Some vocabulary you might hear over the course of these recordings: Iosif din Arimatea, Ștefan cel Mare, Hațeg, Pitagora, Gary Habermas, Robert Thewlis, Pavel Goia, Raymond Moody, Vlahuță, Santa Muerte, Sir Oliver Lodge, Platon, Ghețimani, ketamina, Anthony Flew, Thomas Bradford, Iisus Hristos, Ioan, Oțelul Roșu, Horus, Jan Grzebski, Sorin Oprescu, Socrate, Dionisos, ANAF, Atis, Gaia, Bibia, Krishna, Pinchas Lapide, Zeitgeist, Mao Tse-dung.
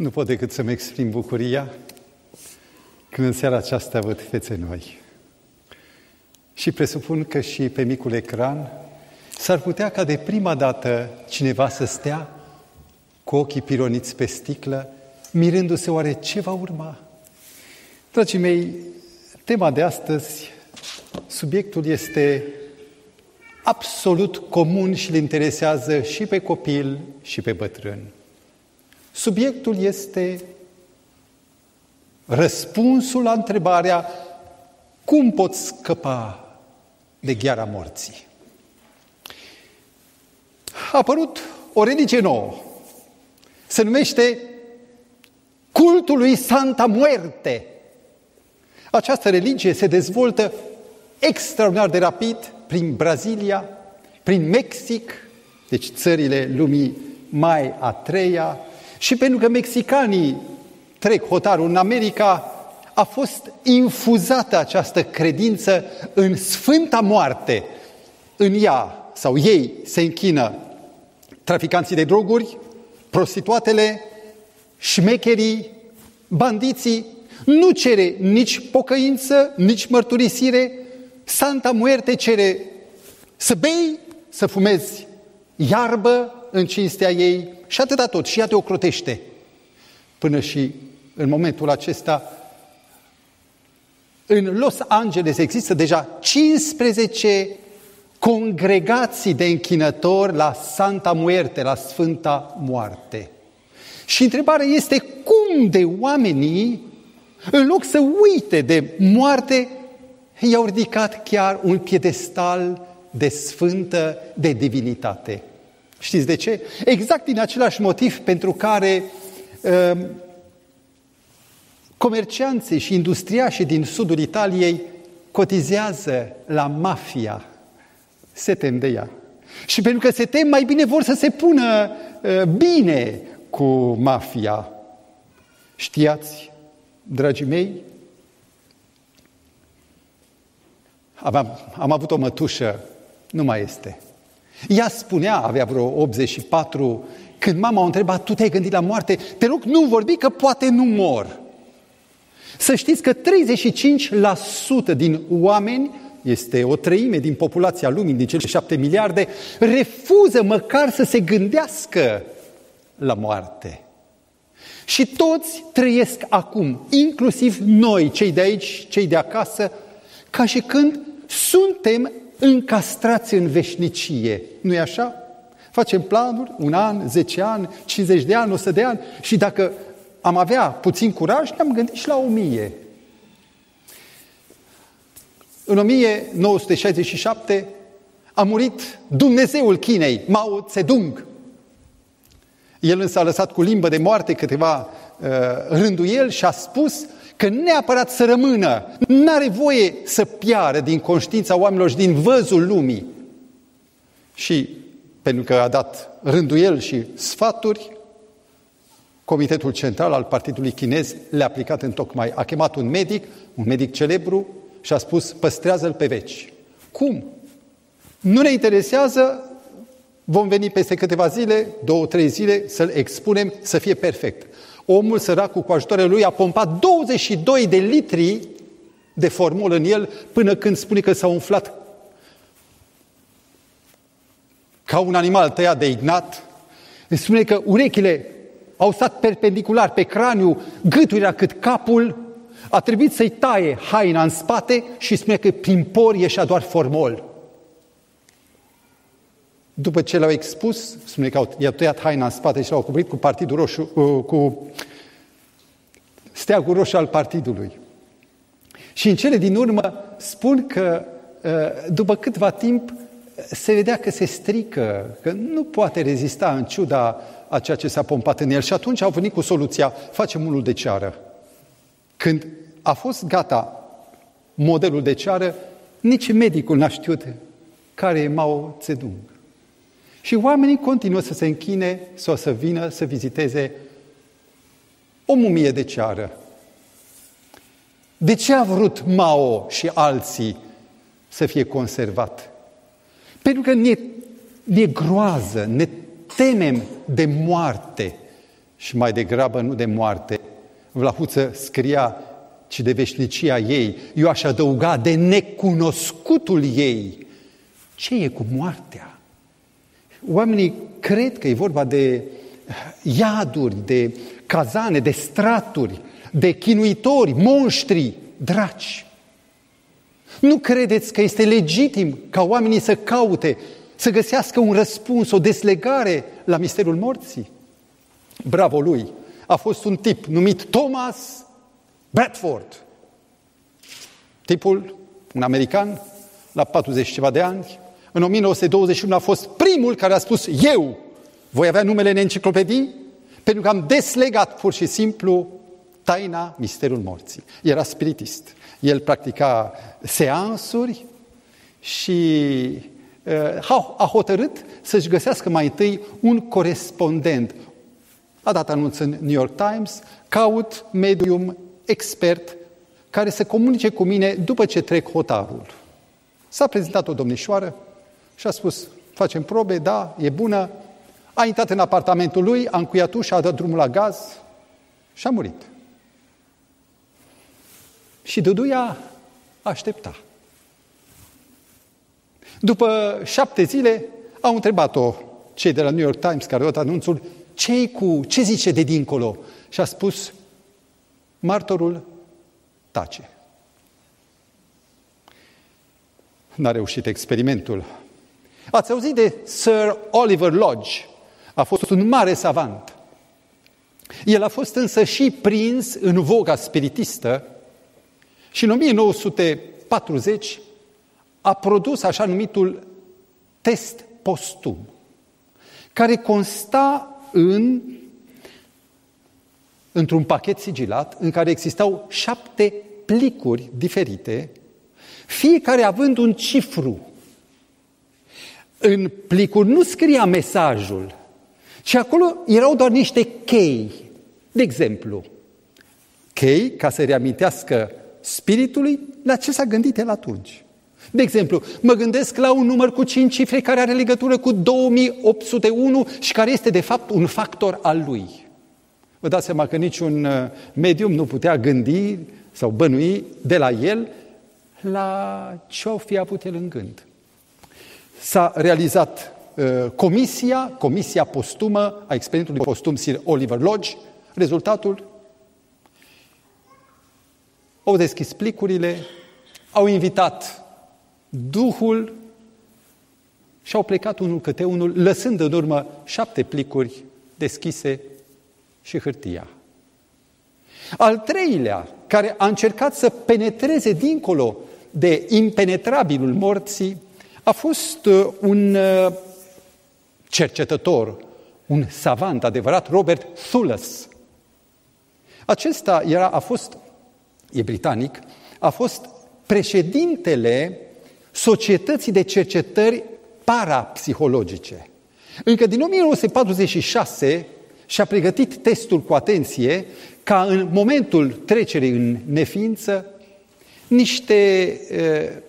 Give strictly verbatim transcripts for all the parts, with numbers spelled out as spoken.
Nu pot decât să-mi exprim bucuria când în seara aceasta văd fețe noi. Și presupun că și pe micul ecran s-ar putea ca de prima dată cineva să stea cu ochii pironiți pe sticlă, mirându-se oare ce va urma. Dragii mei, tema de astăzi, subiectul este absolut comun și îl interesează și pe copil și pe bătrân. Subiectul este răspunsul la întrebarea cum pot scăpa de gheara morții. A apărut o religie nouă. Se numește cultul lui Santa Muerte. Această religie se dezvoltă extraordinar de rapid prin Brazilia, prin Mexic, deci țările lumii mai a treia, și pentru că mexicanii trec hotarul în America, a fost infuzată această credință în Sfânta Moarte. În ea sau ei se închină traficanții de droguri, prostituatele, șmecherii, bandiții. Nu cere nici pocăință, nici mărturisire. Santa Muerte cere să bei, să fumezi iarbă în cinstea ei și atâta tot. Și ea te ocrotește. Până și în momentul acesta, în Los Angeles există deja cincisprezece congregații de închinători la Santa Muerte, la Sfânta Moarte. Și întrebarea este cum de oamenii, în loc să uite de moarte, i-au ridicat chiar un piedestal de sfântă, de divinitate. Știți de ce? Exact din același motiv pentru care uh, comercianții și industriașii din sudul Italiei cotizează la mafia. Se tem de ea. Și pentru că se tem, mai bine vor să se pună uh, bine cu mafia. Știați, dragii mei, am, am avut o mătușă, nu mai este. Ea spunea, avea vreo optzeci și patru, când mama o întreba, tu te-ai gândit la moarte? Te rog, nu vorbi că poate nu mor. Să știți că treizeci și cinci la sută din oameni, este o treime din populația lumii, din cele șapte miliarde, refuză măcar să se gândească la moarte. Și toți trăiesc acum, inclusiv noi, cei de aici, cei de acasă, ca și când suntem încastrați în veșnicie. Nu-i așa? Facem planuri, un an, zece ani, cincizeci de ani, o sută de ani și dacă am avea puțin curaj, ne-am gândit și la o mie. În o mie nouă sute șaizeci și șapte a murit Dumnezeul Chinei, Mao Tse-dung. El însă a lăsat cu limbă de moarte câteva uh, rânduieli și a spus că neapărat să rămână, n-are voie să piară din conștiința oamenilor și din văzul lumii. Și pentru că a dat rânduieli și sfaturi, Comitetul Central al Partidului Chinez le-a aplicat în tocmai. A chemat un medic, un medic celebru, și a spus, păstrează-l pe veci. Cum? Nu ne interesează, vom veni peste câteva zile, două, trei zile, să-l expunem să fie perfect. Omul săracul cu ajutorul lui a pompat douăzeci și doi de litri de formol în el până când spune că s-a umflat ca un animal tăiat de ignat. Îi spune că urechile au stat perpendicular pe craniu, gâtul era cât capul, a trebuit să-i taie haina în spate și spune că prin pori ieșea doar formol. După ce l-au expus, spune că i-a tăiat haina în spate și l-au coprit cu partidul roșu, cu steagul roșu al partidului. Și în cele din urmă spun că după câtva timp se vedea că se strică, că nu poate rezista în ciuda a ceea ce s-a pompat în el. Și atunci au venit cu soluția, facem unul de ceară. Când a fost gata modelul de ceară, nici medicul n-a știut care e Mao Tse-dung. Și oamenii continuă să se închine sau să vină să viziteze o mumie de ceară. De ce a vrut Mao și alții să fie conservat? Pentru că ne, ne groază, ne temem de moarte și mai degrabă nu de moarte. Vlahuță scria, ci de veșnicia ei. Eu aș adăuga de necunoscutul ei. Ce e cu moartea? Oamenii cred că e vorba de iaduri, de cazane, de straturi, de chinuitori, monștri, draci. Nu credeți că este legitim ca oamenii să caute, să găsească un răspuns, o deslegare la misterul morții? Bravo lui! A fost un tip numit Thomas Bradford. Tipul, un american, la patruzeci și ceva de ani, în o mie nouă sute douăzeci și unu a fost primul care a spus: eu voi avea numele în enciclopedii pentru că am deslegat pur și simplu taina misterul morții. Era spiritist. El practica seansuri și a hotărât să-și găsească mai întâi un corespondent. A dat anunț în New York Times: caut medium expert care să comunice cu mine după ce trec hotarul. S-a prezentat o domnișoară și a spus: facem probe, da, e bună. A intrat în apartamentul lui, a încuiat ușa, a dat drumul la gaz și a murit. Și Duduia aștepta. După șapte zile au întrebat-o cei de la New York Times care au dat anunțul: ce-i cu, ce zice de dincolo? Și a spus: martorul tace. N-a reușit experimentul. Ați auzit de Sir Oliver Lodge? A fost un mare savant. El a fost însă și prins în voga spiritistă și în o mie nouă sute patruzeci a produs așa numitul test postum, care consta în, într-un pachet sigilat în care existau șapte plicuri diferite, fiecare având un cifru. În plicuri nu scria mesajul, ci acolo erau doar niște chei. De exemplu, chei ca să reamintească spiritului la ce s-a gândit el atunci. De exemplu, mă gândesc la un număr cu cinci cifre care are legătură cu două mii opt sute unu și care este de fapt un factor al lui. Vă dați seama că niciun medium nu putea gândi sau bănui de la el la ce-o fi avut el în gând. S-a realizat uh, comisia, comisia postumă a experimentului postum Sir Oliver Lodge. Rezultatul? Au deschis plicurile, au invitat Duhul și au plecat unul câte unul, lăsând în urmă șapte plicuri deschise și hârtia. Al treilea, care a încercat să penetreze dincolo de impenetrabilul morții, a fost un cercetător, un savant adevărat, Robert Thewlis. Acesta era, a fost, e britanic, a fost președintele Societății de Cercetări Parapsihologice. Încă din o mie nouă sute patruzeci și șase și-a pregătit testul cu atenție ca în momentul trecerii în neființă niște uh,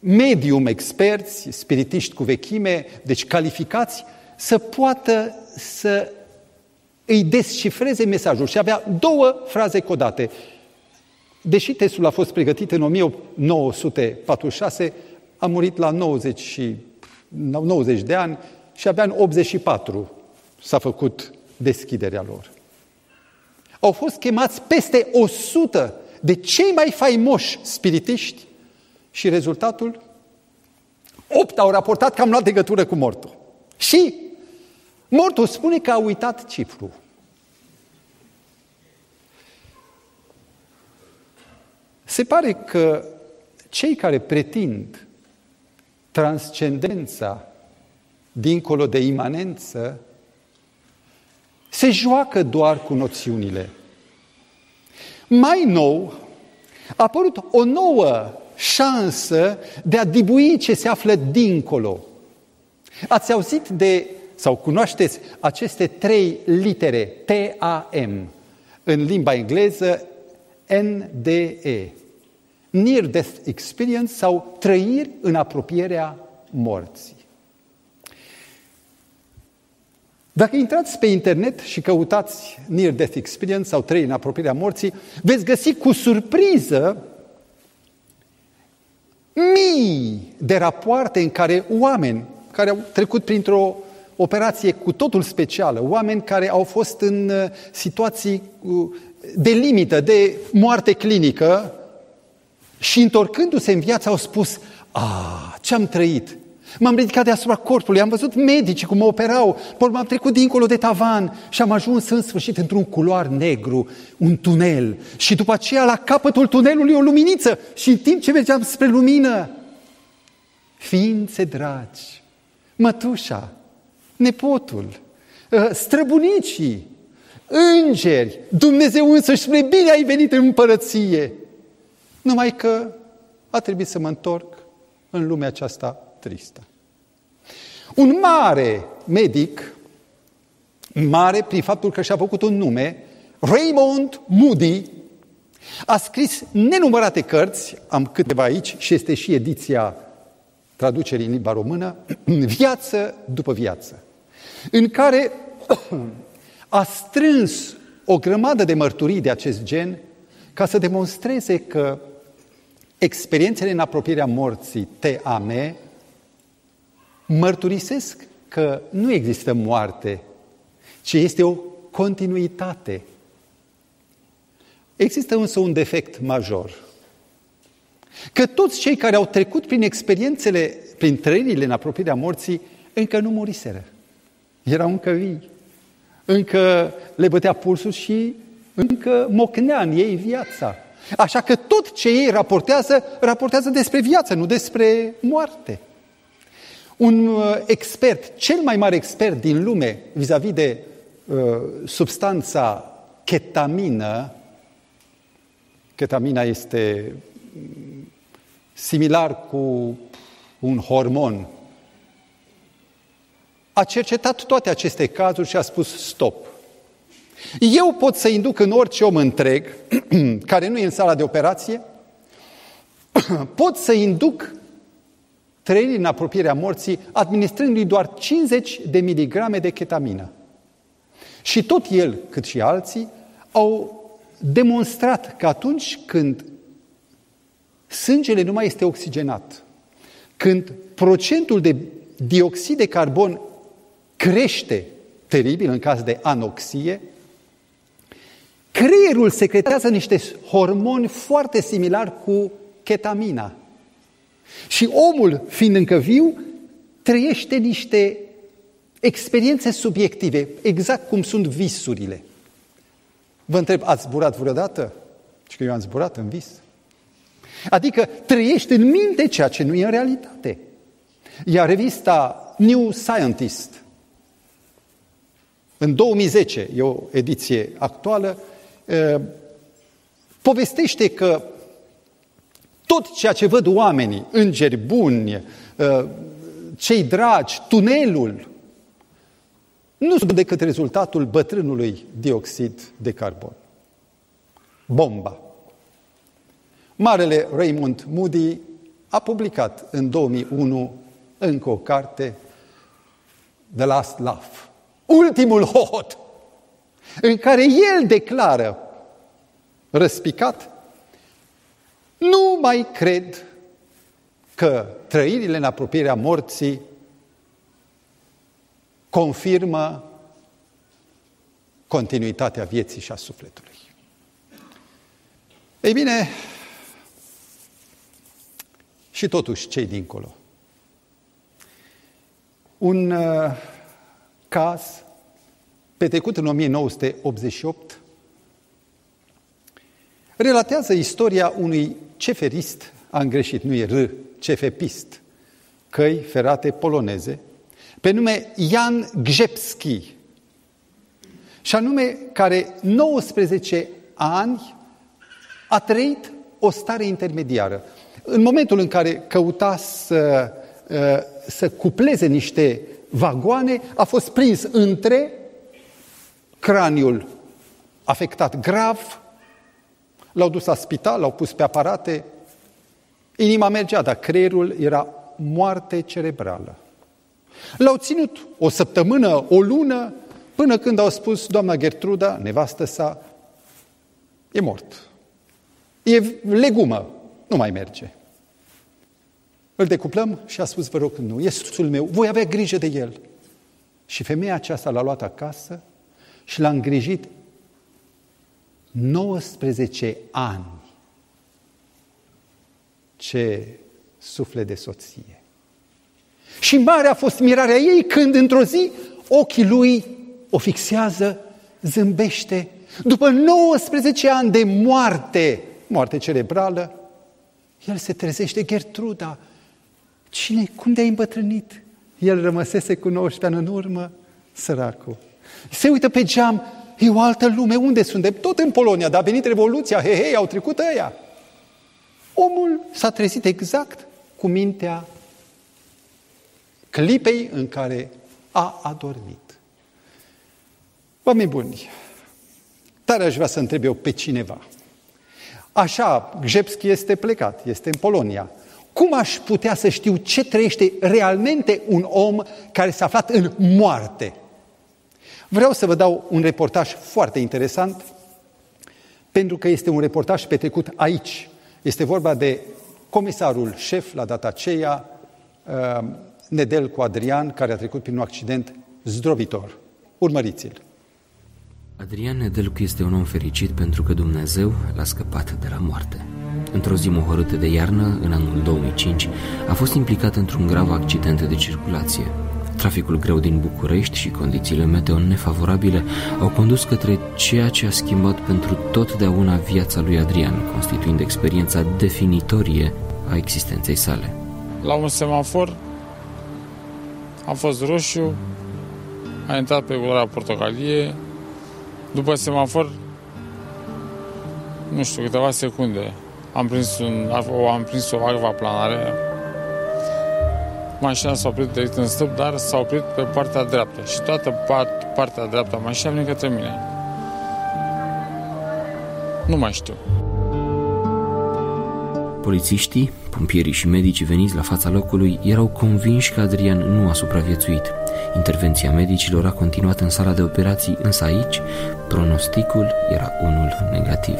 medium experți, spiritiști cu vechime, deci calificați, să poată să îi descifreze mesajul. Și avea două fraze codate. Deși testul a fost pregătit în o mie nouă sute patruzeci și șase, a murit la nouăzeci de ani și abia în optzeci și patru s-a făcut deschiderea lor. Au fost chemați peste o sută de cei mai faimoși spiritiști și rezultatul? Opt au raportat că am luat legătură cu mortul. Și mortul spune că a uitat cifru. Se pare că cei care pretind transcendența dincolo de imanență se joacă doar cu noțiunile. Mai nou a apărut o nouă șansă de a dibui ce se află dincolo. Ați auzit de, sau cunoașteți, aceste trei litere, T A M, în limba engleză, N D E, Near-Death Experience sau trăiri în apropierea morții. Dacă intrați pe internet și căutați Near Death Experience sau trei în apropierea morții, veți găsi cu surpriză mii de rapoarte în care oameni care au trecut printr-o operație cu totul specială, oameni care au fost în situații de limită, de moarte clinică și întorcându-se în viață au spus: "Ah, ce-am trăit! M-am ridicat deasupra corpului, am văzut medicii cum mă operau, m-am trecut dincolo de tavan și am ajuns în sfârșit într-un culoar negru, un tunel. Și după aceea la capătul tunelului o luminiță și în timp ce mergeam spre lumină, ființe dragi, mătușa, nepotul, străbunicii, îngeri, Dumnezeu însuși spune: bine ai venit în împărăție. Numai că a trebuit să mă întorc în lumea aceasta tristă." Un mare medic, mare prin faptul că și-a făcut un nume, Raymond Moody, a scris nenumărate cărți, am câteva aici și este și ediția traducerii în limba română, Viață după viață, în care a strâns o grămadă de mărturii de acest gen ca să demonstreze că experiențele în apropierea morții, T A M, mărturisesc că nu există moarte, ci este o continuitate. Există însă un defect major. Că toți cei care au trecut prin experiențele, prin trăirile în apropierea morții, încă nu muriseră. Erau încă vii, încă le bătea pulsul și încă mocnea în ei viața. Așa că tot ce ei raportează, raportează despre viață, nu despre moarte. Un expert, cel mai mare expert din lume vis-a-vis de uh, substanța ketamină, ketamina este similar cu un hormon, a cercetat toate aceste cazuri și a spus stop. Eu pot să induc în orice om întreg, care nu e în sala de operație, pot să induc trăirii în apropierea morții, administrându-i doar cincizeci de miligrame de ketamină. Și tot el, cât și alții, au demonstrat că atunci când sângele nu mai este oxigenat, când procentul de dioxid de carbon crește teribil în caz de anoxie, creierul secretează niște hormoni foarte similari cu ketamina. Și omul, fiind încă viu, trăiește niște experiențe subiective, exact cum sunt visurile. Vă întreb, ați zburat vreodată? Și că eu am zburat în vis. Adică trăiești în minte ceea ce nu e în realitate. Iar revista New Scientist, în două mii zece, e o ediție actuală, povestește că tot ceea ce văd oamenii, îngeri buni, cei dragi, tunelul, nu sunt decât rezultatul bătrânului dioxid de carbon. Bomba. Marele Raymond Moody a publicat în două mii unu încă o carte, The Last Laugh, Ultimul hohot, în care el declară răspicat: nu mai cred că trăirile în apropierea morții confirmă continuitatea vieții și a sufletului. Ei bine, și totuși cei dincolo. Un uh, caz petrecut în o mie nouă sute optzeci și opt relatează istoria unui ceferist, am greșit, nu e r, cefepist, căi ferate poloneze, pe nume Jan Grzebski, și anume care nouăsprezece ani a trăit o stare intermediară. În momentul în care căuta să, să cupleze niște vagoane, a fost prins între craniul afectat grav, l-au dus la spital, l-au pus pe aparate, inima mergea, dar creierul era moarte cerebrală. L-au ținut o săptămână, o lună, Până când au spus, doamna Gertruda, nevastă sa, e mort. E legumă, nu mai merge. Îl decuplăm și a spus, vă rog, nu, e soțul meu, voi avea grijă de el. Și femeia aceasta l-a luat acasă și l-a îngrijit nouăsprezece ani. Ce suflet de soție! Și mare a fost mirarea ei când, într-o zi, ochii lui o fixează, zâmbește. După nouăsprezece ani de moarte, moarte cerebrală, el se trezește. Gertruda, cine, cum de-ai îmbătrânit? El rămăsese cu nouăsprezece ani în urmă, săracul. Se uită pe geam, e o altă lume, unde suntem? Tot în Polonia, dar a venit Revoluția, hei, hei, au trecut ăia. Omul s-a trezit exact cu mintea clipei în care a adormit. Oameni buni, tare aș vrea să întreb eu pe cineva. Așa, Grzebski este plecat, este în Polonia. Cum aș putea să știu ce trăiește realmente un om care s-a aflat în moarte? Vreau să vă dau un reportaj foarte interesant, pentru că este un reportaj petrecut aici. Este vorba de comisarul șef la data aceea, Nedelcu Adrian, care a trecut prin un accident zdrobitor. Urmăriți-l! Adrian Nedelcu este un om fericit pentru că Dumnezeu l-a scăpat de la moarte. Într-o zi mohorâtă de iarnă, în anul două mii cinci, a fost implicat într-un grav accident de circulație. Traficul greu din București și condițiile meteo nefavorabile au condus către ceea ce a schimbat pentru totdeauna viața lui Adrian, constituind experiența definitorie a existenței sale. La un semafor a fost roșu, a intrat pe culoarea portocalie, după semafor, nu știu, câteva secunde, am prins, un, am prins o acvaplanare. Mașina s-a oprit direct în stâlp, dar s-a oprit pe partea dreaptă și toată part, partea dreaptă a mașinii a venit către mine. Nu mai știu. Polițiștii, pompierii și medicii veniți la fața locului erau convinși că Adrian nu a supraviețuit. Intervenția medicilor a continuat în sala de operații, însă aici pronosticul era unul negativ.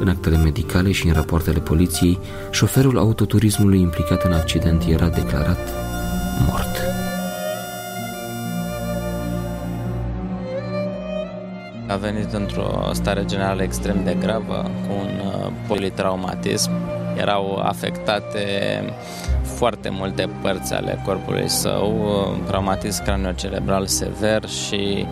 În actele medicale și în rapoartele poliției, șoferul autoturismului implicat în accident era declarat mort. A venit într-o stare generală extrem de gravă, cu un politraumatism. Erau afectate foarte multe părți ale corpului său, traumatism craniocerebral sever și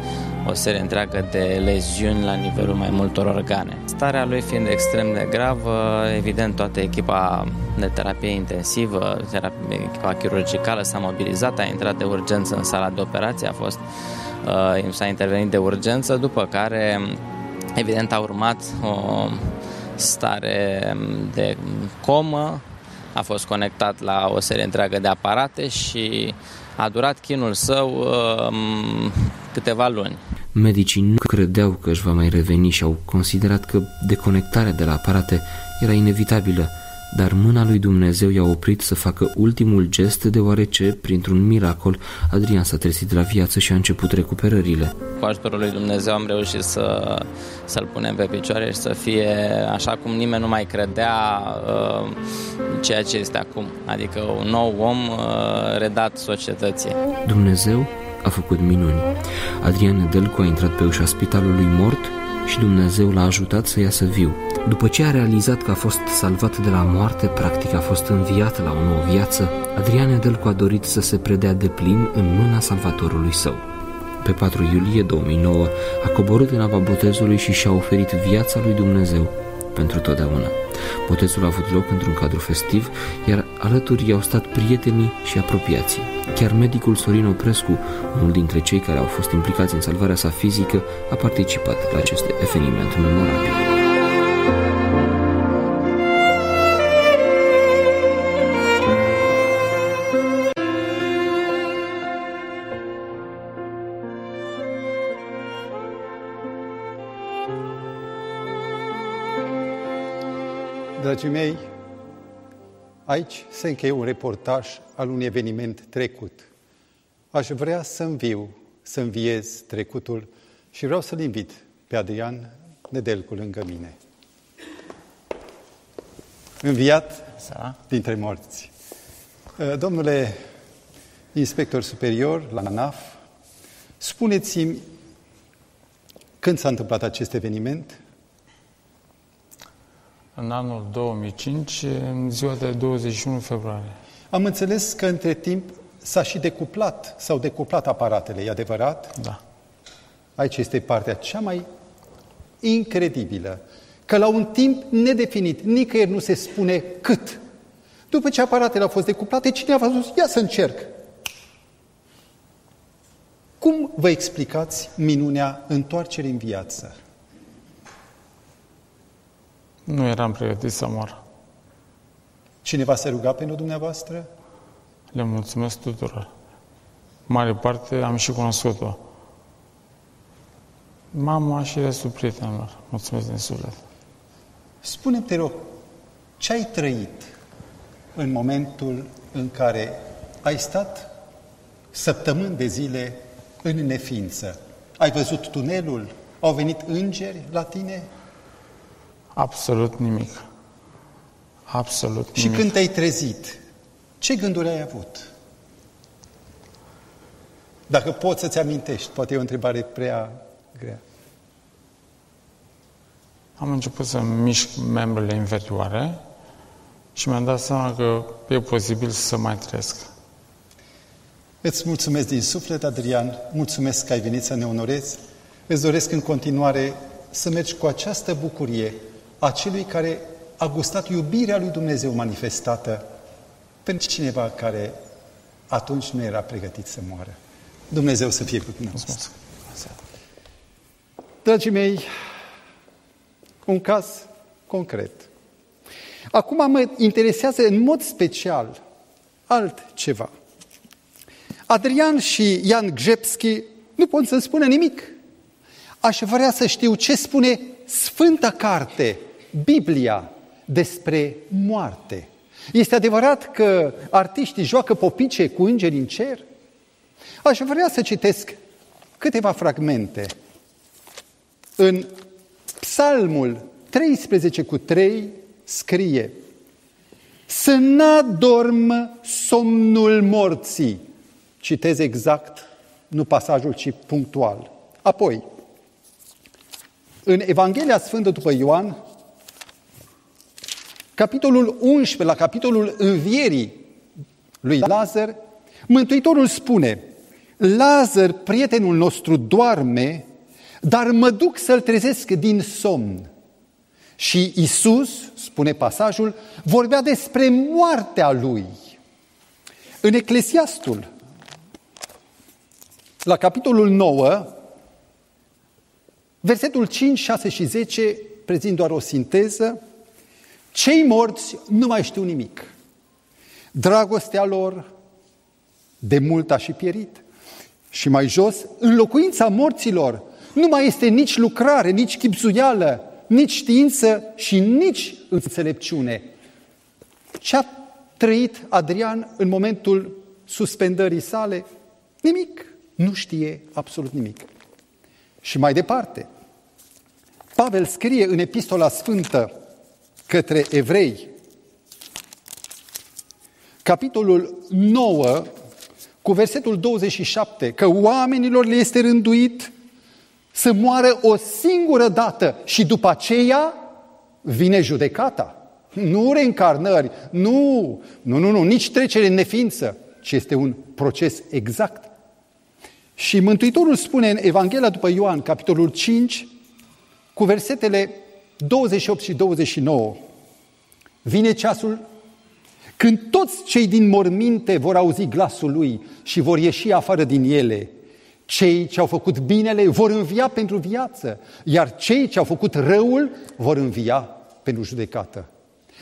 o serie întreagă de leziuni la nivelul mai multor organe. Starea lui fiind extrem de gravă, evident toată echipa de terapie intensivă, terapie, echipa chirurgicală s-a mobilizat, a intrat de urgență în sala de operație, a fost, uh, s-a intervenit de urgență, după care evident a urmat o stare de comă, a fost conectat la o serie întreagă de aparate și a durat chinul său uh, câteva luni. Medicii nu credeau că își va mai reveni și au considerat că deconectarea de la aparate era inevitabilă, dar mâna lui Dumnezeu i-a oprit să facă ultimul gest, deoarece, printr-un miracol, Adrian s-a trezit la viață și a început recuperările. Cu ajutorul lui Dumnezeu am reușit să, să-l punem pe picioare și să fie așa cum nimeni nu mai credea uh, ceea ce este acum, adică un nou om uh, redat societății. Dumnezeu a făcut minuni. Adrian Nedelcu a intrat pe ușa spitalului mort și Dumnezeu l-a ajutat să iasă viu. După ce a realizat că a fost salvat de la moarte, practic a fost înviat la o nouă viață, Adrian Nedelcu a dorit să se predea de plin în mâna salvatorului său. Pe patru iulie două mii nouă a coborât în apa botezului și și-a oferit viața lui Dumnezeu pentru totdeauna. Botezul a avut loc într-un cadru festiv, iar alături i-au stat prietenii și apropiații. Chiar medicul Sorin Oprescu, unul dintre cei care au fost implicați în salvarea sa fizică, a participat la acest eveniment memorabil. Dragii mei, aici se încheie un reportaj al unui eveniment trecut. Aș vrea să înviu, să înviez trecutul și vreau să-l invit pe Adrian Nedelcu lângă mine. Înviat dintre morți. Domnule inspector superior la ANAF, spuneți-mi când s-a întâmplat acest eveniment? În anul două mii cinci, în ziua de douăzeci și unu februarie. Am înțeles că între timp s-a și decuplat, s-au decuplat aparatele, e adevărat? Da. Aici este partea cea mai incredibilă, că la un timp nedefinit, nicăieri nu se spune cât. După ce aparatele au fost decuplate, cineva a zis, ia să încerc. Cum vă explicați minunea întoarcerii în viață? Nu eram pregătit să mor. Cineva se ruga pentru dumneavoastră? Le mulțumesc tuturor. Mare parte am și cunoscut-o. Mama și restul prietenilor. Mulțumesc din suflet. Spune-mi, te rog, ce ai trăit în momentul în care ai stat săptămâni de zile în neființă? Ai văzut tunelul? Au venit îngeri la tine? Absolut nimic. Absolut nimic. Și când te-ai trezit, ce gânduri ai avut? Dacă poți să-ți amintești, poate e o întrebare prea grea. Am început să mișc membrele inferioare și mi-am dat seama că e posibil să mai trăiesc. Îți mulțumesc din suflet, Adrian, mulțumesc că ai venit să ne onorezi. Îți doresc în continuare să mergi cu această bucurie a celui care a gustat iubirea lui Dumnezeu manifestată pentru cineva care atunci nu era pregătit să moară. Dumnezeu să fie cu dumneavoastră. Dragii mei, un caz concret. Acum mă interesează în mod special altceva. Adrian și Jan Grzebski nu pot să spună nimic. Aș vrea să știu ce spune Sfânta Carte, Biblia, despre moarte. Este adevărat că artiștii joacă popice cu îngeri în cer? Aș vrea să citesc câteva fragmente. În Psalmul treisprezece cu trei scrie: să n-adorm somnul morții. Citez exact, nu pasajul, ci punctual. Apoi, în Evanghelia Sfântă după Ioan, capitolul unsprezece, la capitolul învierii lui Lazar, Mântuitorul spune: Lazar, prietenul nostru, doarme, dar mă duc să-l trezesc din somn. Și Iisus, spune pasajul, vorbea despre moartea lui. În Eclesiastul, la capitolul nouă, versetul cinci, șase și zece, prezint doar o sinteză: cei morți nu mai știu nimic. Dragostea lor de mult a și pierit. Și mai jos, în locuința morților nu mai este nici lucrare, nici chibzuială, nici știință și nici înțelepciune. Ce a trăit Adrian în momentul suspendării sale? Nimic. Nu știe absolut nimic. Și mai departe, Pavel scrie în Epistola Sfântă către Evrei, capitolul nouă, cu versetul douăzeci și șapte, că oamenilor le este rânduit să moară o singură dată și după aceea vine judecata. Nu reîncarnări, nu, nu, nu, nu nici trecere în neființă, ci este un proces exact. Și Mântuitorul spune în Evanghelia după Ioan, capitolul cinci, cu versetele douăzeci și opt și douăzeci și nouă, vine ceasul când toți cei din morminte vor auzi glasul lui și vor ieși afară din ele. Cei ce au făcut binele vor învia pentru viață, iar cei ce au făcut răul vor învia pentru judecată.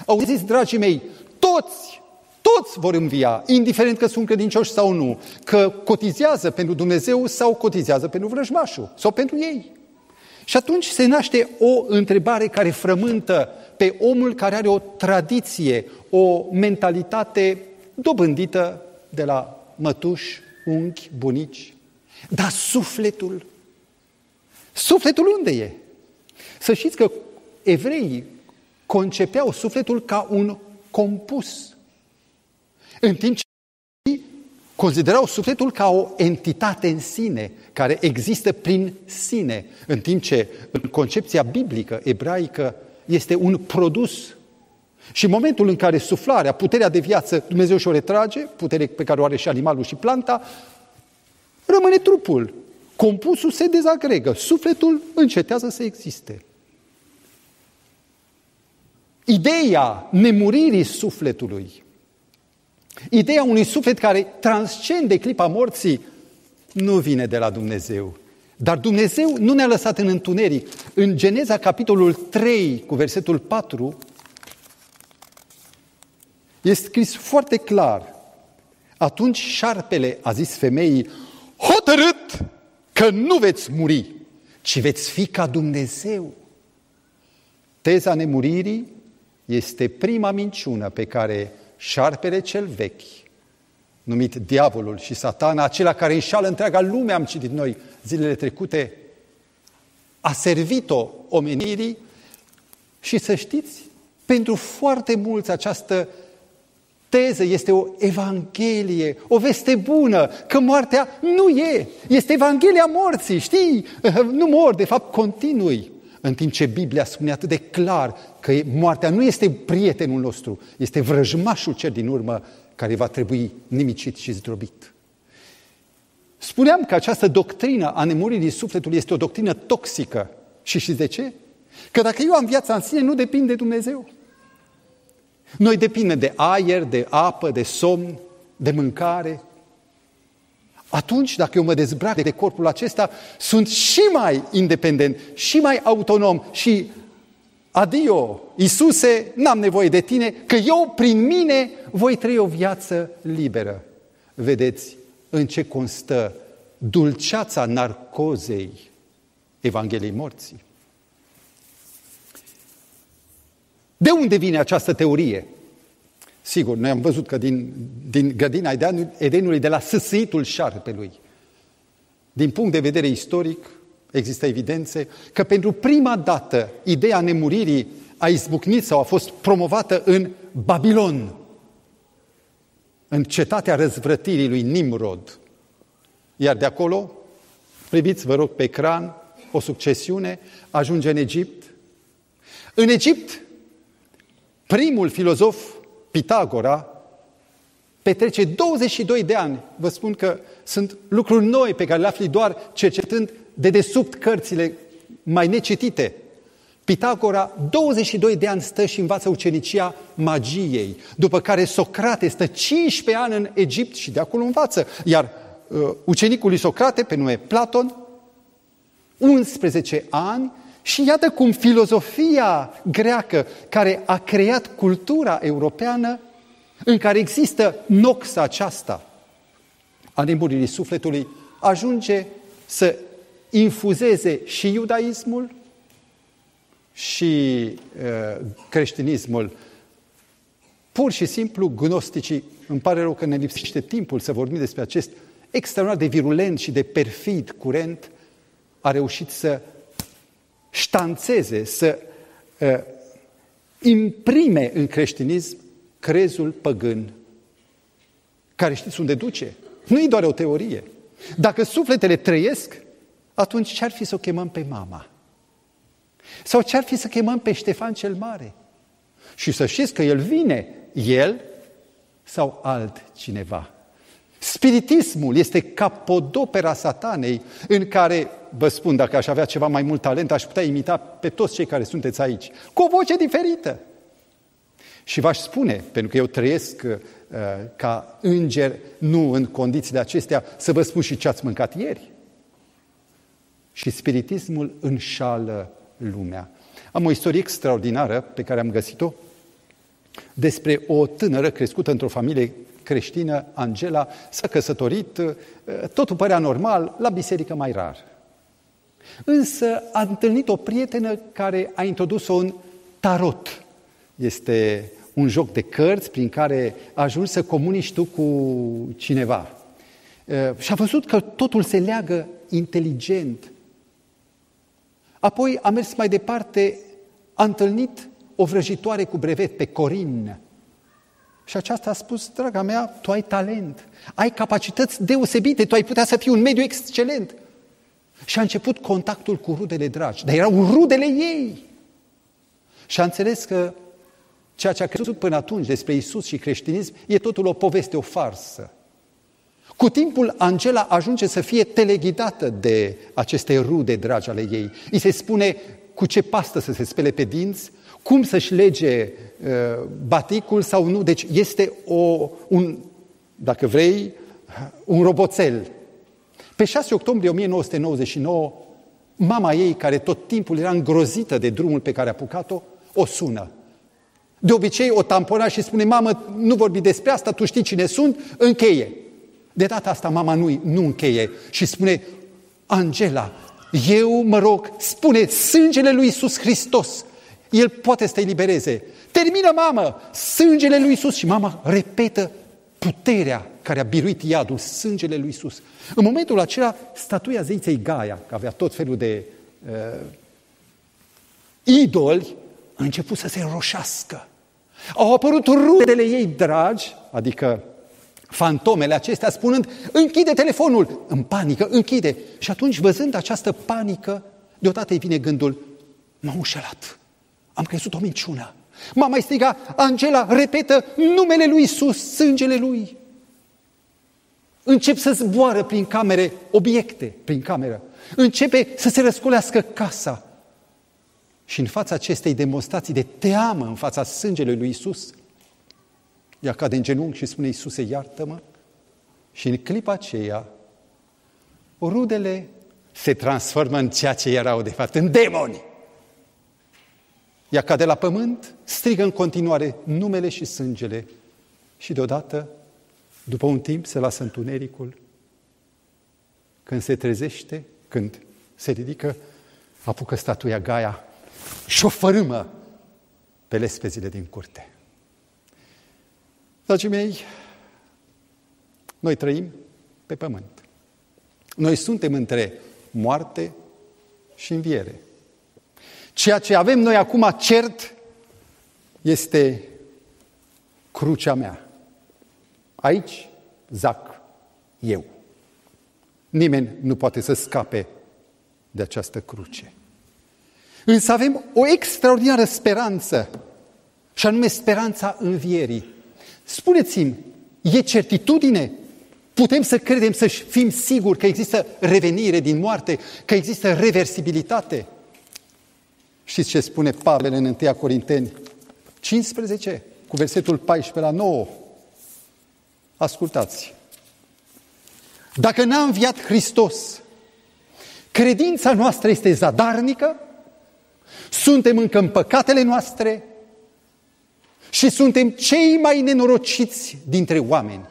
Auziți, dragii mei, toți! Toți vor învia, indiferent că sunt credincioși sau nu, că cotizează pentru Dumnezeu sau cotizează pentru vrăjmașul sau pentru ei. Și atunci se naște o întrebare care frământă pe omul care are o tradiție, o mentalitate dobândită de la mătuși, unchi, bunici, dar sufletul, sufletul unde e? Să știți că evreii concepeau sufletul ca un compus, în timp ce considerau sufletul ca o entitate în sine, care există prin sine, în timp ce în concepția biblică, ebraică, este un produs. Și în momentul în care suflarea, puterea de viață, Dumnezeu și-o retrage, putere pe care o are și animalul și planta, rămâne trupul. Compusul se dezagregă, sufletul încetează să existe. Ideea nemuririi sufletului, ideea unui suflet care transcende clipa morții, nu vine de la Dumnezeu. Dar Dumnezeu nu ne-a lăsat în întuneric. În Geneza, capitolul trei, cu versetul patru, este scris foarte clar. Atunci șarpele a zis femeii, hotărât că nu veți muri, ci veți fi ca Dumnezeu. Teza nemuririi este prima minciună pe care șarpele cel vechi, numit diavolul și satana, acela care înșală întreaga lume, am citit noi zilele trecute, a servit-o omenirii. Și să știți, pentru foarte mulți această teză este o evanghelie, o veste bună, că moartea nu e, este evanghelia morții, știi? Nu mor, de fapt continui. În timp ce Biblia spune atât de clar că moartea nu este prietenul nostru, este vrăjmașul cel din urmă care va trebui nimicit și zdrobit. Spuneam că această doctrină a nemuririi sufletului este o doctrină toxică. Și știți de ce? Că dacă eu am viața în sine, nu depinde de Dumnezeu. Noi depindem de aer, de apă, de somn, de mâncare. Atunci, dacă eu mă dezbrac de corpul acesta, sunt și mai independent, și mai autonom și adio, Iisuse, n-am nevoie de tine, că eu prin mine voi trăi o viață liberă. Vedeți în ce constă dulceața narcozei Evangheliei morții. De unde vine această teorie? Sigur, noi am văzut că din, din grădina Edenului, de la sâsâitul șarpelui, din punct de vedere istoric, există evidențe că pentru prima dată ideea nemuririi a izbucnit sau a fost promovată în Babilon, în cetatea răzvrătirii lui Nimrod. Iar de acolo, priviți, vă rog, pe ecran, o succesiune, ajunge în Egipt. În Egipt, primul filozof, Pitagora, petrece douăzeci și doi de ani. Vă spun că sunt lucruri noi pe care le afli doar cercetând de desubt cărțile mai necitite. Pitagora, douăzeci și doi de ani stă și învață ucenicia magiei, după care Socrate stă cincisprezece ani în Egipt și de acolo învață. Iar uh, ucenicul lui Socrate, pe nume Platon, unsprezece ani. Și iată cum filozofia greacă, care a creat cultura europeană, în care există noxa aceasta a nemuririi sufletului, ajunge să infuzeze și iudaismul și uh, creștinismul. Pur și simplu gnosticii, îmi pare rău că ne lipsește timpul să vorbim despre acest extraordinar de virulent și de perfid curent, a reușit să ștanțeze, să uh, imprime în creștinism crezul păgân, care știți unde duce. Nu e doar o teorie. Dacă sufletele trăiesc, atunci ce-ar fi să o chemăm pe mama? Sau ce-ar fi să chemăm pe Ștefan cel Mare? Și să știți că el vine, el sau altcineva. Spiritismul este capodopera satanei, în care, vă spun, dacă aș avea ceva mai mult talent, aș putea imita pe toți cei care sunteți aici, cu o voce diferită. Și v-aș spune, pentru că eu trăiesc uh, ca înger, nu în condițiile acestea, să vă spun și ce ați mâncat ieri. Și spiritismul înșală lumea. Am o istorie extraordinară pe care am găsit-o despre o tânără crescută într-o familie creștină, Angela, s-a căsătorit, totul părea normal, la biserică mai rar. Însă a întâlnit o prietenă care a introdus-o în tarot. Este un joc de cărți prin care ajungi să comunici tu cu cineva. Și a văzut că totul se leagă inteligent. Apoi a mers mai departe, a întâlnit o vrăjitoare cu brevet pe Corin. Și aceasta a spus, draga mea, tu ai talent, ai capacități deosebite, tu ai putea să fii un mediu excelent. Și a început contactul cu rudele dragi, dar erau rudele ei. Și a înțeles că ceea ce a crezut până atunci despre Isus și creștinism e totul o poveste, o farsă. Cu timpul, Angela ajunge să fie teleghidată de aceste rude dragi ale ei. Îi se spune cu ce pastă să se spele pe dinți, cum să-și lege uh, baticul sau nu. Deci este o, un, dacă vrei, un roboțel. Pe șase octombrie o mie nouă sute nouăzeci și nouă, mama ei, care tot timpul era îngrozită de drumul pe care a apucat-o, o sună. De obicei o tampona și spune, mamă, nu vorbi despre asta, tu știi cine sunt, încheie. De data asta mama nu, nu încheie și spune, Angela, eu mă rog, spune sângele lui Iisus Hristos, el poate să te elibereze. Termină, mamă, sângele lui Iisus. Și mama repetă puterea care a biruit iadul, sângele lui Iisus. În momentul acela, statuia zeiței Gaia, că avea tot felul de uh, idoli, a început să se roșească. Au apărut rudele ei dragi, adică fantomele acestea, spunând, închide telefonul, în panică, închide. Și atunci, văzând această panică, deodată îi vine gândul, m-am ușelat, am crezut o minciună. Mama îi striga, Angela, repetă numele lui Iisus, sângele lui. Încep să zboară prin camere, obiecte prin cameră. Începe să se răscolească casa. Și în fața acestei demonstrații de teamă, în fața sângelui lui Iisus, ea cade în genunchi și spune, Iisuse, iartă-mă. Și în clipa aceea, rudele se transformă în ceea ce erau de fapt, în demoni. Ea cade la pământ, strigă în continuare numele și sângele și deodată, după un timp, se lasă întunericul. Când se trezește, când se ridică, apucă statuia Gaia și o fărâmă pe lespezile din curte. Dragii mei, noi trăim pe pământ. Noi suntem între moarte și înviere. Ceea ce avem noi acum cert este crucea mea. Aici zac eu. Nimeni nu poate să scape de această cruce. Însă avem o extraordinară speranță, și anume speranța învierii. Spuneți-mi, e certitudine? Putem să credem, să fim siguri că există revenire din moarte, că există reversibilitate? Știți ce spune Pavel în întâi Corinteni cincisprezece, cu versetul paisprezece la nouă? Ascultați. Dacă n-a înviat Hristos, credința noastră este zadarnică, suntem încă în păcatele noastre și suntem cei mai nenorociți dintre oameni.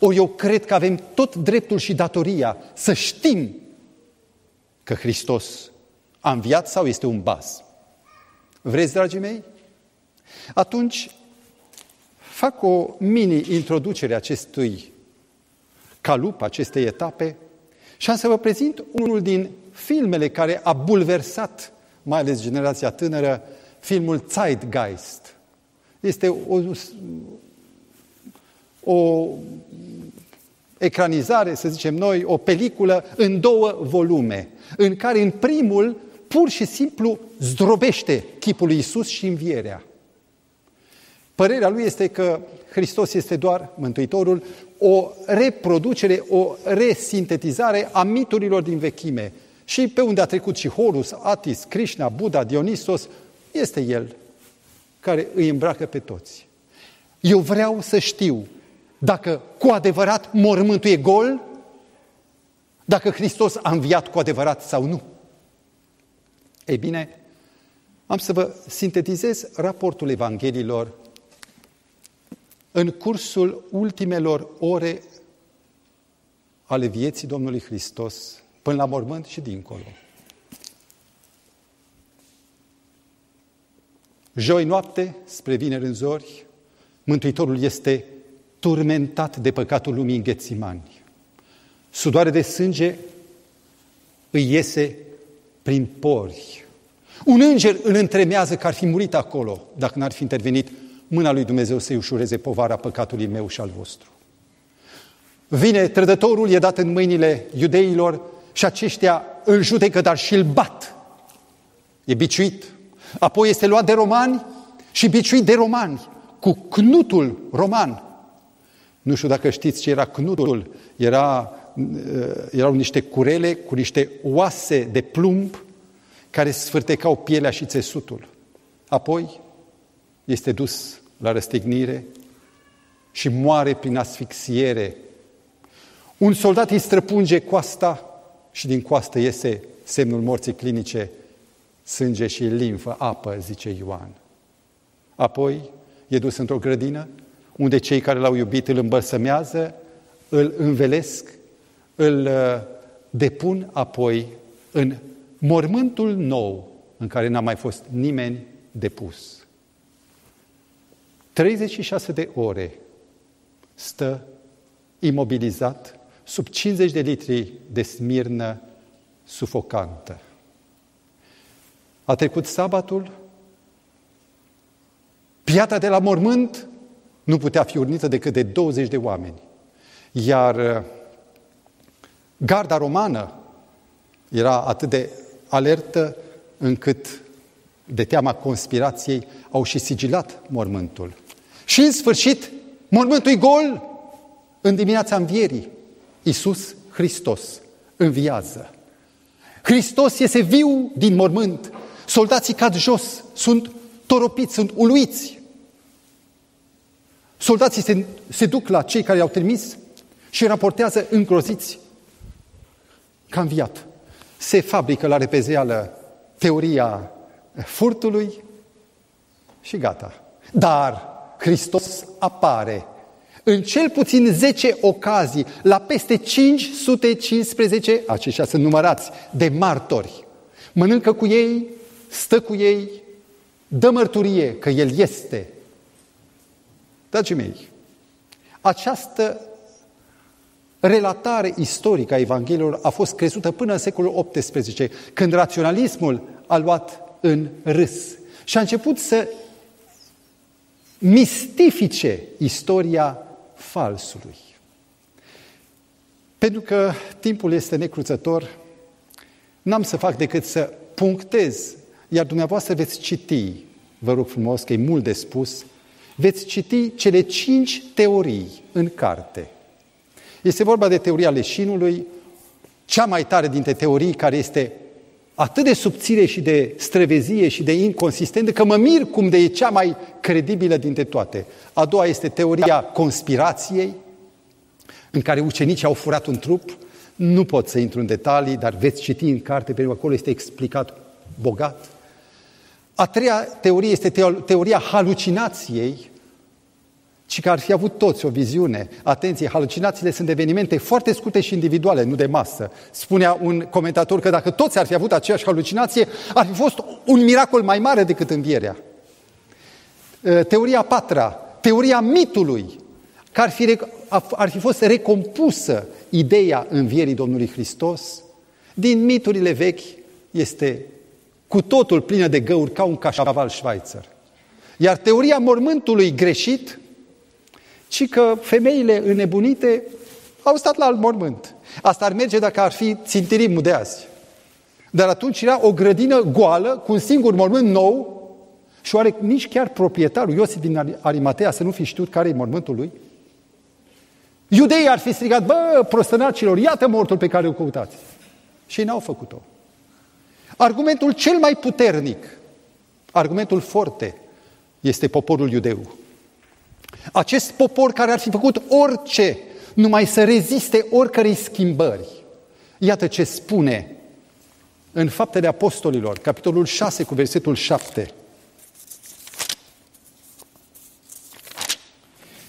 Ori eu cred că avem tot dreptul și datoria să știm că Hristos a înviat sau este un baz. Vreți, dragii mei? Atunci fac o mini-introducere acestui calup, acestei etape, și am să vă prezint unul din filmele care a bulversat, mai ales generația tânără, filmul Zeitgeist. Este o, o ecranizare, să zicem noi, o peliculă în două volume, în care în primul pur și simplu zdrobește chipul lui Iisus și învierea. Părerea lui este că Hristos este doar Mântuitorul, o reproducere, o resintetizare a miturilor din vechime. Și pe unde a trecut și Horus, Atis, Krishna, Buddha, Dionisos, este el care îi îmbracă pe toți. Eu vreau să știu dacă cu adevărat mormântul e gol, dacă Hristos a înviat cu adevărat sau nu. Ei bine, am să vă sintetizez raportul Evangheliilor în cursul ultimelor ore ale vieții Domnului Hristos, până la mormânt și dincolo. Joi noapte, spre vineri în zori, Mântuitorul este turmentat de păcatul lumii în Ghețimani. Sudoare de sânge îi iese prin pori. Un înger îl întremează că ar fi murit acolo, dacă n-ar fi intervenit mâna lui Dumnezeu să-i ușureze povara păcatului meu și al vostru. Vine trădătorul, e dat în mâinile iudeilor și aceștia îl judecă, dar și îl bat. E biciuit. Apoi este luat de romani și biciuit de romani, cu cnutul roman. Nu știu dacă știți ce era cnutul. Era, erau niște curele cu niște oase de plumb care sfârtecau pielea și țesutul. Apoi este dus la răstignire și moare prin asfixiere. Un soldat îi străpunge coasta și din coastă iese semnul morții clinice, sânge și limfă, apă, zice Ioan. Apoi e dus într-o grădină unde cei care l-au iubit îl îmbălsămează, îl învelesc, îl depun apoi în mormântul nou în care n-a mai fost nimeni depus. treizeci și șase de ore stă imobilizat sub cincizeci de litri de smirnă sufocantă. A trecut sabatul, piatra de la mormânt nu putea fi urnită decât de douăzeci de oameni, iar garda romană era atât de alertă încât, de teama conspirației, au și sigilat mormântul. Și în sfârșit, mormântul-i gol. În dimineața învierii, Iisus Hristos înviază. Hristos iese viu din mormânt. Soldații cad jos, sunt toropiți, sunt uluiți. Soldații se, se duc la cei care i-au trimis și raportează îngroziți că a înviat. Se fabrică la repezeală teoria furtului și gata. Dar Hristos apare în cel puțin zece ocazii, la peste cinci sute cincisprezece, aceștia sunt numărați, de martori. Mănâncă cu ei, stă cu ei, dă mărturie că El este. Dragii mei, această relatare istorică a Evangheliilor a fost crezută până în secolul optsprezece, când raționalismul a luat în râs și a început să mistifice istoria falsului. Pentru că timpul este necruțător, n-am să fac decât să punctez, iar dumneavoastră veți citi, vă rog frumos că e mult de spus, veți citi cele cinci teorii în carte. Este vorba de teoria leșinului, cea mai tare dintre teorii, care este atât de subțire și de străvezie și de inconsistentă, că mă mir cum de e cea mai credibilă dintre toate. A doua este teoria conspirației, în care ucenicii au furat un trup. Nu pot să intru în detalii, dar veți citi în carte, pentru că acolo este explicat bogat. A treia teorie este teoria halucinației, ci că ar fi avut toți o viziune. Atenție, halucinațiile sunt evenimente foarte scurte și individuale, nu de masă. Spunea un comentator că dacă toți ar fi avut aceeași halucinație, ar fi fost un miracol mai mare decât învierea. Teoria a patra, teoria mitului, că ar fi, ar fi fost recompusă ideea învierii Domnului Hristos. Din miturile vechi este cu totul plină de găuri, ca un cașaval șvaițăr. Iar teoria mormântului greșit, ci că femeile înnebunite au stat la alt mormânt. Asta ar merge dacă ar fi țintirimul de azi. Dar atunci era o grădină goală, cu un singur mormânt nou, și oare nici chiar proprietarul Iosif din Arimatea să nu fi știut care e mormântul lui? Iudeii ar fi strigat: bă, prostănacilor, iată mortul pe care îl căutați! Și ei n-au făcut-o. Argumentul cel mai puternic, argumentul forte, este poporul iudeu. Acest popor care ar fi făcut orice, numai să reziste oricărei schimbări. Iată ce spune în Faptele Apostolilor, capitolul șase cu versetul șapte.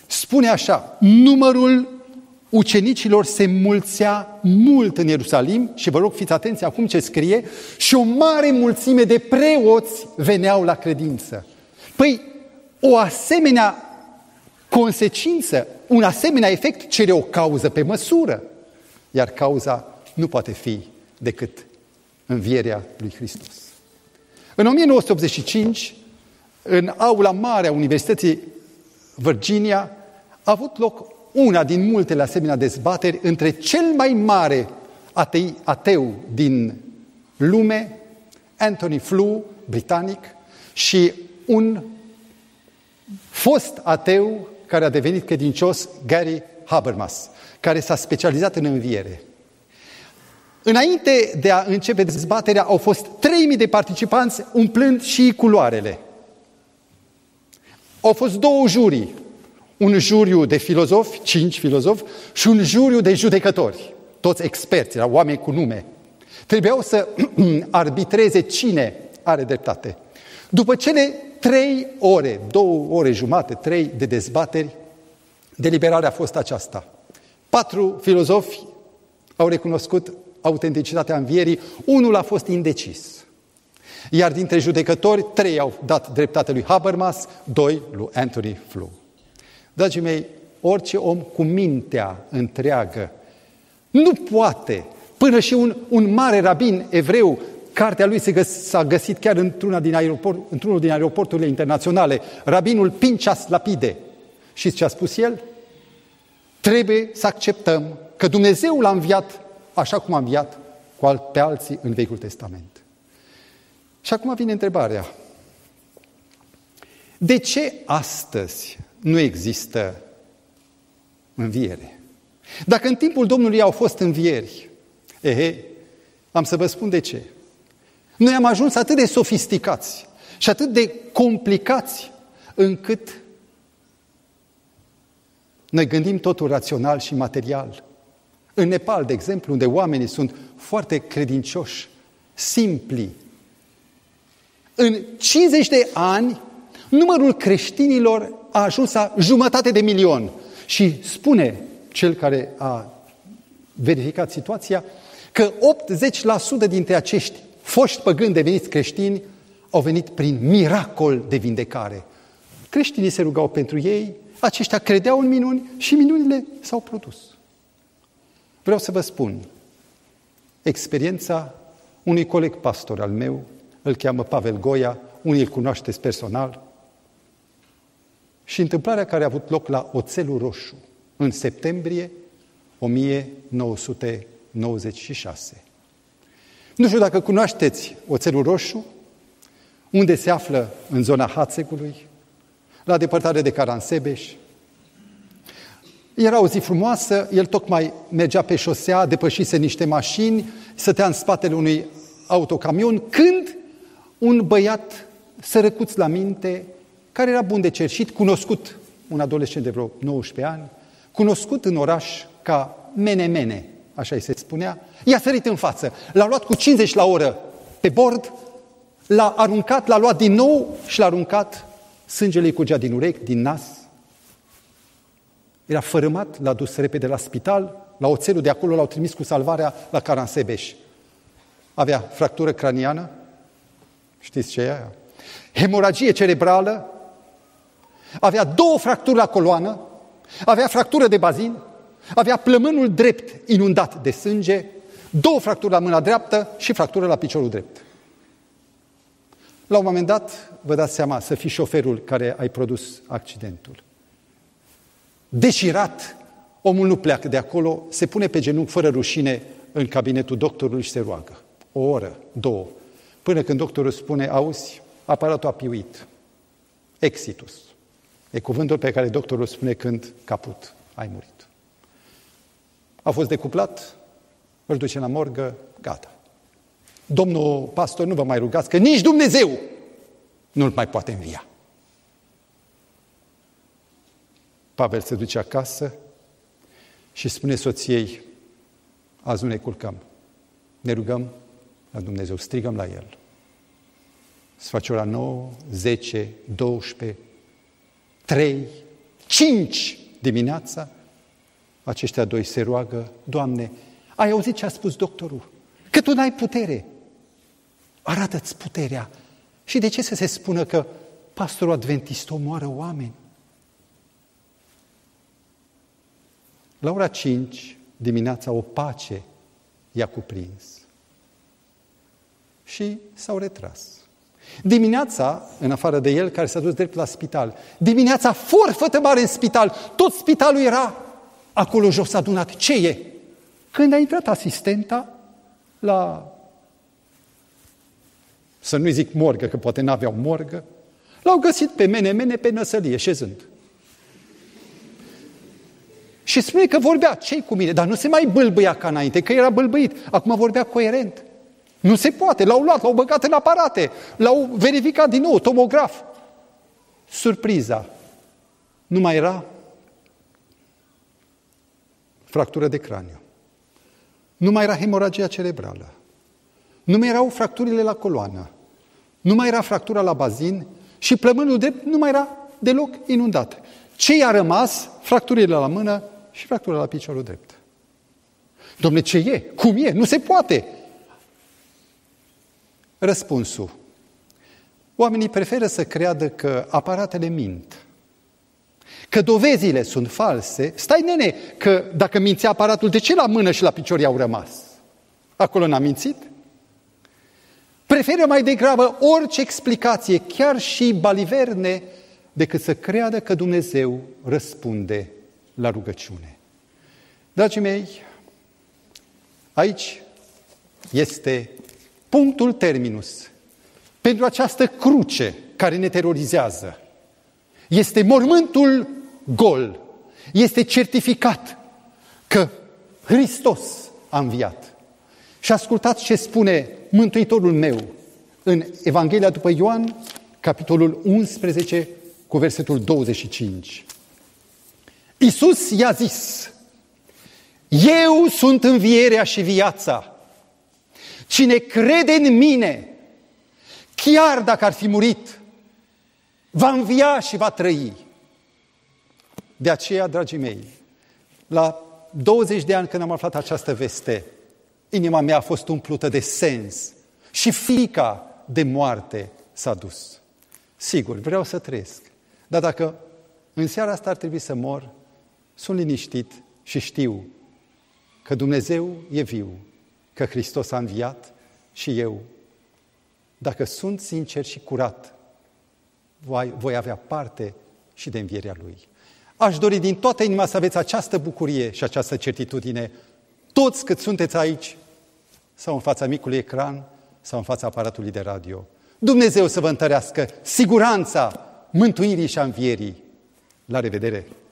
Spune așa: numărul ucenicilor se mulțea mult în Ierusalim și vă rog fiți atenți acum ce scrie, și o mare mulțime de preoți veneau la credință. Păi o asemenea consecință, un asemenea efect cere o cauză pe măsură. Iar cauza nu poate fi decât învierea lui Hristos. În o mie nouă sute optzeci și cinci, în aula mare a Universității Virginia, a avut loc una din multele asemenea dezbateri între cel mai mare atei, ateu din lume, Anthony Flew, britanic, și un fost ateu care a devenit credincios, Gary Habermas, care s-a specializat în înviere. Înainte de a începe dezbaterea, au fost trei mii de participanți, umplând și culoarele. Au fost două jurii, un juriu de filozofi, cinci filozofi, și un juriu de judecători, toți experți, erau oameni cu nume. Trebuiau să arbitreze cine are dreptate. După cele trei ore, două ore jumate, trei de dezbateri, deliberarea a fost aceasta. Patru filozofi au recunoscut autenticitatea învierii, unul a fost indecis. Iar dintre judecători, trei au dat dreptate lui Habermas, doi lui Anthony Flew. Dragii mei, orice om cu mintea întreagă nu poate, până și un, un mare rabin evreu, cartea lui se găs, s-a găsit chiar într-una din aeroport, într-unul din aeroporturile internaționale, rabinul Pinchas Lapide. Știți ce a spus el? Trebuie să acceptăm că Dumnezeu l-a înviat așa cum a înviat cu al, pe alții în Vechiul Testament. Și acum vine întrebarea. De ce astăzi nu există înviere? Dacă în timpul Domnului au fost învieri, ehe, am să vă spun de ce. Noi am ajuns atât de sofisticați și atât de complicați încât noi gândim totul rațional și material. În Nepal, de exemplu, unde oamenii sunt foarte credincioși, simpli, în cincizeci de ani, numărul creștinilor a ajuns la jumătate de milion. Și spune cel care a verificat situația că optzeci la sută dintre acești foști păgâni deveniți creștini au venit prin miracol de vindecare. Creștinii se rugau pentru ei, aceștia credeau în minuni și minunile s-au produs. Vreau să vă spun experiența unui coleg pastor al meu, îl cheamă Pavel Goia, unii îl cunoașteți personal, și întâmplarea care a avut loc la Oțelul Roșu în septembrie o mie nouă sute nouăzeci și șase. Nu știu dacă cunoașteți Oțelul Roșu, unde se află în zona Hațegului, la depărtare de Caransebeș. Era o zi frumoasă, el tocmai mergea pe șosea, depășise niște mașini, stătea în spatele unui autocamion, când un băiat sărăcuț la minte, care era bun de cerșit, cunoscut, un adolescent de vreo nouăsprezece ani, cunoscut în oraș ca mene-mene, așa îi se spunea, i-a sărit în față, l-a luat cu cincizeci la oră pe bord, l-a aruncat, l-a luat din nou și l-a aruncat, sângele îi curgea din urechi, din nas, era fărâmat, l-a dus repede la spital, la Oțelul, de acolo l-au trimis cu salvarea la Caransebeș. Avea fractură craniană, știți ce e aia? Hemoragie cerebrală, avea două fracturi la coloană, avea fractură de bazin, avea plămânul drept inundat de sânge, două fracturi la mâna dreaptă și fractură la piciorul drept. La un moment dat, vă dați seama, să fii șoferul care ai produs accidentul. Deșirat, omul nu pleacă de acolo, se pune pe genunchi fără rușine în cabinetul doctorului și se roagă. O oră, două, până când doctorul spune, auzi, aparatul a piuit. Exitus. E cuvântul pe care doctorul spune când caput, ai murit. A fost decuplat, îl duce la morgă, gata. Domnul pastor, nu vă mai rugați, că nici Dumnezeu nu-l mai poate învia. Pavel se duce acasă și spune soției, azi nu ne culcăm, ne rugăm la Dumnezeu, strigăm la El. Se face ora nouă, zece, douăsprezece, trei, cinci dimineața, aceștia doi se roagă, Doamne, ai auzit ce a spus doctorul? Că tu n-ai putere. Arată-ți puterea. Și de ce să se spună că pastorul adventist omoară oameni? La ora cinci, dimineața o pace i-a cuprins și s-au retras. Dimineața, în afară de el, care s-a dus drept la spital, dimineața forfătă mare în spital, tot spitalul era acolo jos adunat. Ce e? Când a intrat asistenta la, să nu-i zic morgă, că poate n-aveau morgă, l-au găsit pe mene-mene pe năsălie, șezând. Și spune că vorbea, ce-i cu mine? Dar nu se mai bâlbâia ca înainte, că era bâlbâit. Acum vorbea coerent. Nu se poate, l-au luat, l-au băgat în aparate, l-au verificat din nou, tomograf. Surpriza. Nu mai era fractură de craniu. Nu mai era hemoragia cerebrală. Nu mai erau fracturile la coloană. Nu mai era fractura la bazin și plămânul drept nu mai era deloc inundat. Ce i-a rămas? Fracturile la mână și fractura la piciorul drept. Dom'le, ce e? Cum e? Nu se poate! Răspunsul. Oamenii preferă să creadă că aparatele mint, că dovezile sunt false. Stai, nene, că dacă mințea aparatul, de ce la mână și la picior i-au rămas? Acolo n-a mințit? Preferă mai degrabă orice explicație, chiar și baliverne, decât să creadă că Dumnezeu răspunde la rugăciune. Dragii mei, aici este punctul terminus pentru această cruce care ne terorizează. Este mormântul gol, este certificat că Hristos a înviat. Și ascultați ce spune Mântuitorul meu în Evanghelia după Ioan, capitolul unsprezece, cu versetul douăzeci și cinci. Iisus i-a zis: Eu sunt învierea și viața. Cine crede în mine, chiar dacă ar fi murit, va învia și va trăi. De aceea, dragii mei, la douăzeci de ani când am aflat această veste, inima mea a fost umplută de sens și frica de moarte s-a dus. Sigur, vreau să trăiesc, dar dacă în seara asta ar trebui să mor, sunt liniștit și știu că Dumnezeu e viu, că Hristos a înviat și eu, dacă sunt sincer și curat, voi avea parte și de învierea Lui. Aș dori din toată inima să aveți această bucurie și această certitudine, toți cât sunteți aici, sau în fața micului ecran, sau în fața aparatului de radio. Dumnezeu să vă întărească siguranța mântuirii și a învierii. La revedere!